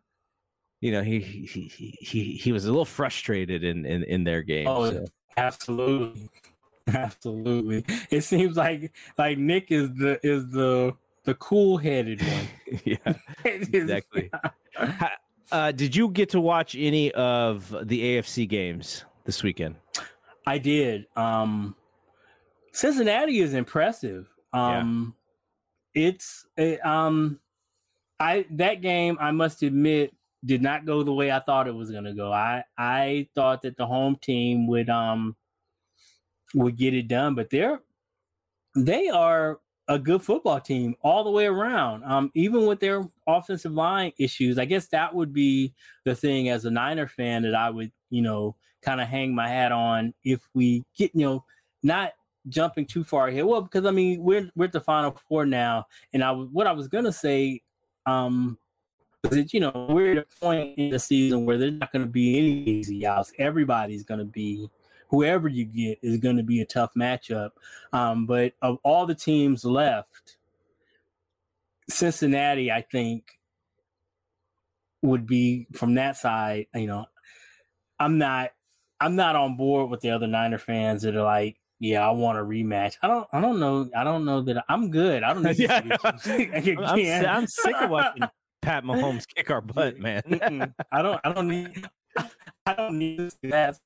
know, he was a little frustrated in their game. Oh, so. Absolutely. It seems like Nick is the cool-headed one. Yeah. Exactly. Did you get to watch any of the AFC games this weekend? I did. Cincinnati is impressive. It's that game, I must admit, did not go the way I thought it was going to go. I thought that the home team would get it done, but they are a good football team all the way around. Even with their offensive line issues, I guess that would be the thing as a Niner fan that I would, kind of hang my hat on if we get, not jumping too far here. Well, because we're at the Final Four now, and what I was going to say, we're at a point in the season where there's not going to be any easy outs. Everybody's going to be, whoever you get is going to be a tough matchup. But of all the teams left, Cincinnati, I think, would be from that side. I'm not on board with the other Niner fans that are like, yeah, I want a rematch. I don't know. I don't know that I'm good. I don't know. Yeah, I'm sick of watching Pat Mahomes kick our butt, man. I don't need that.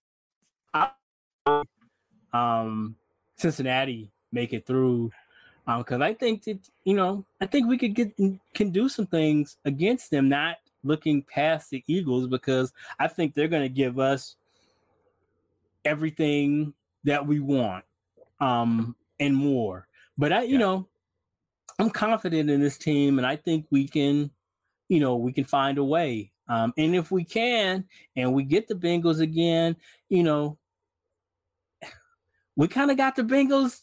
Cincinnati make it through, because I think that we could do some things against them. Not looking past the Eagles, because I think they're going to give us everything that we want, and more. But I'm confident in this team, and I think we can find a way. And if we can, and we get the Bengals again, we kind of got the Bengals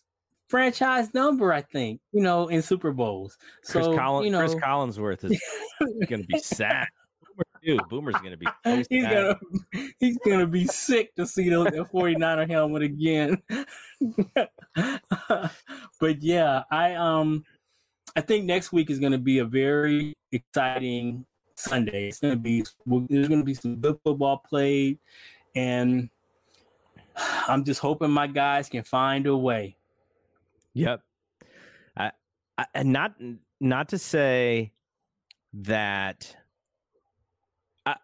franchise number, I think, in Super Bowls. So Chris Collinsworth is going to be sad. Boomer's going to be he's going to be sick to see the 49er helmet again. But yeah, I think next week is going to be a very exciting Sunday. There's going to be some good football played, and I'm just hoping my guys can find a way. Yep. Not to say that.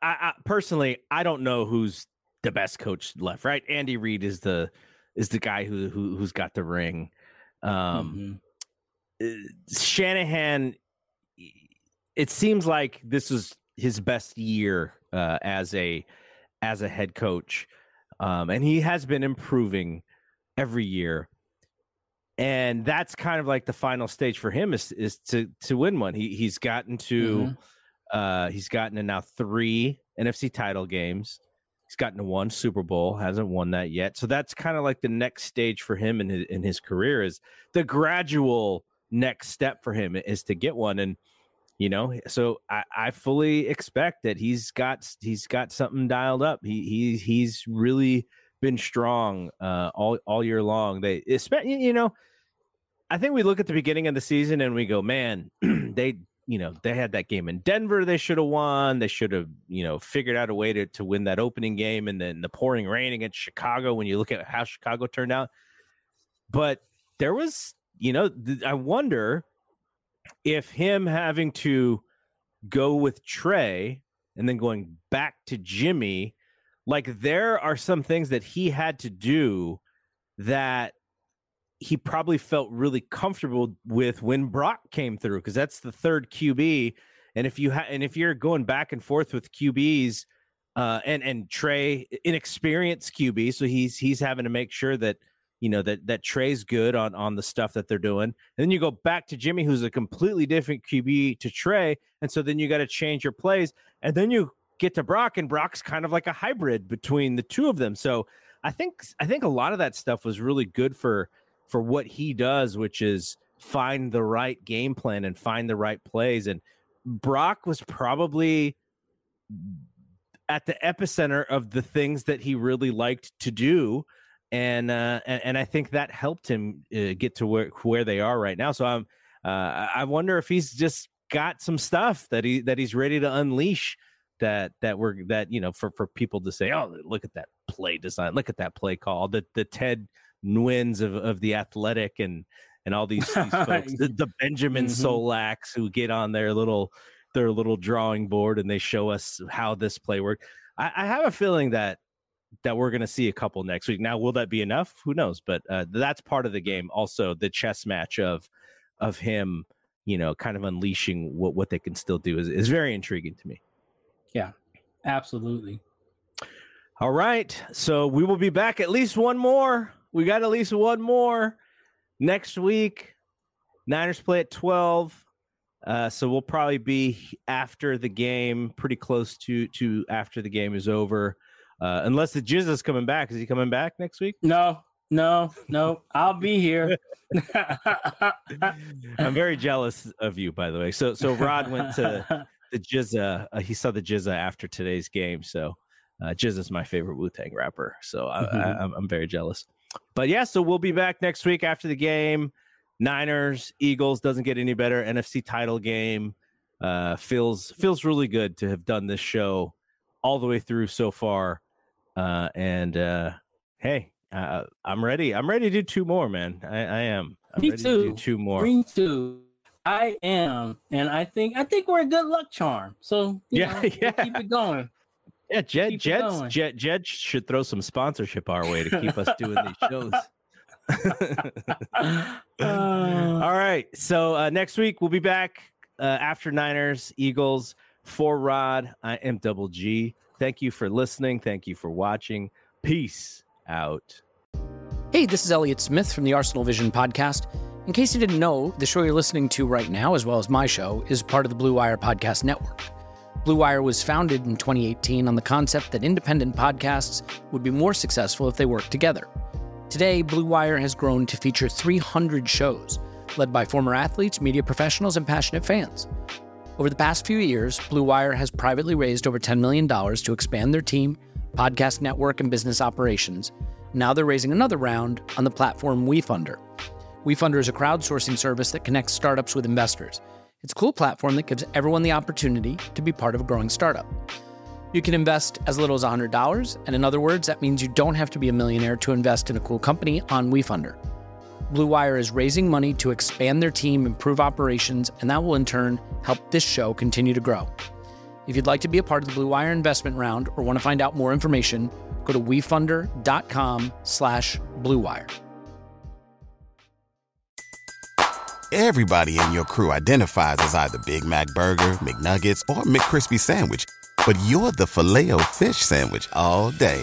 I personally, I don't know who's the best coach left. Right, Andy Reid is the guy who's got the ring. Shanahan, it seems like this was his best year as a head coach, and he has been improving every year. And that's kind of like the final stage for him is to win one. He's gotten to. Mm-hmm. He's gotten to now 3 NFC title games. He's gotten to 1 Super Bowl, hasn't won that yet. So that's kind of like the next stage for him in his career, is the gradual next step for him is to get one. And, so I fully expect that he's got something dialed up. He's really been strong all year long. I think we look at the beginning of the season and we go, man, they had that game in Denver they should have won. They should have, figured out a way to win that opening game, and then the pouring rain against Chicago when you look at how Chicago turned out. But there was, I wonder if him having to go with Trey and then going back to Jimmy, like there are some things that he had to do that he probably felt really comfortable with when Brock came through, because that's the third QB. And if you if you're going back and forth with QBs, and Trey, inexperienced QB, so he's having to make sure that that Trey's good on the stuff that they're doing. And then you go back to Jimmy, who's a completely different QB to Trey, and so then you got to change your plays, and then you get to Brock, and Brock's kind of like a hybrid between the two of them. So I think a lot of that stuff was really good for what he does, which is find the right game plan and find the right plays. And Brock was probably at the epicenter of the things that he really liked to do. And I think that helped him get to where they are right now. So I wonder if he's just got some stuff that he's ready to unleash for people to say, oh, look at that play design, look at that play call, the Ted Nguyen's of the Athletic and all these folks, the Benjamin Solaks who get on their little drawing board and they show us how this play worked. I have a feeling that we're going to see a couple next week. Now, will that be enough? Who knows? But that's part of the game. Also, the chess match of him, kind of unleashing what they can still do is very intriguing to me. Yeah, Absolutely. All right. So we will be back at least one more. We got at least one more next week. Niners play at 12. So we'll probably be after the game, pretty close to after the game is over. Unless the Jizz is coming back. Is he coming back next week? No. I'll be here. I'm very jealous of you, by the way. So Rod went to the Jizz. He saw the Jizz after today's game. So Jizz is my favorite Wu-Tang rapper. So I'm very jealous. But yeah, so we'll be back next week after the game. Niners, Eagles, doesn't get any better. NFC title game. Feels really good to have done this show all the way through so far. Hey, I'm ready. I'm ready to do two more, man. I am. I'm ready to do two more. Me too. I am. And I think we're a good luck charm. So, you know, keep it going. Yeah, Jed should throw some sponsorship our way to keep us doing these shows. All right. So next week we'll be back after Niners, Eagles. For Rod, I am Double G. Thank you for listening. Thank you for watching. Peace out. Hey, this is Elliot Smith from the Arsenal Vision podcast. In case you didn't know, the show you're listening to right now, as well as my show, is part of the Blue Wire Podcast Network. Blue Wire was founded in 2018 on the concept that independent podcasts would be more successful if they worked together. Today, Blue Wire has grown to feature 300 shows, led by former athletes, media professionals, and passionate fans. Over the past few years, Blue Wire has privately raised over $10 million to expand their team, podcast network, and business operations. Now they're raising another round on the platform WeFunder. WeFunder is a crowdsourcing service that connects startups with investors. It's a cool platform that gives everyone the opportunity to be part of a growing startup. You can invest as little as $100, and in other words, that means you don't have to be a millionaire to invest in a cool company on WeFunder. Blue Wire is raising money to expand their team, improve operations, and that will in turn help this show continue to grow. If you'd like to be a part of the Blue Wire investment round or want to find out more information, go to WeFunder.com/BlueWire. Everybody in your crew identifies as either Big Mac Burger, McNuggets, or McCrispy Sandwich, but you're the Filet-O-Fish Sandwich all day.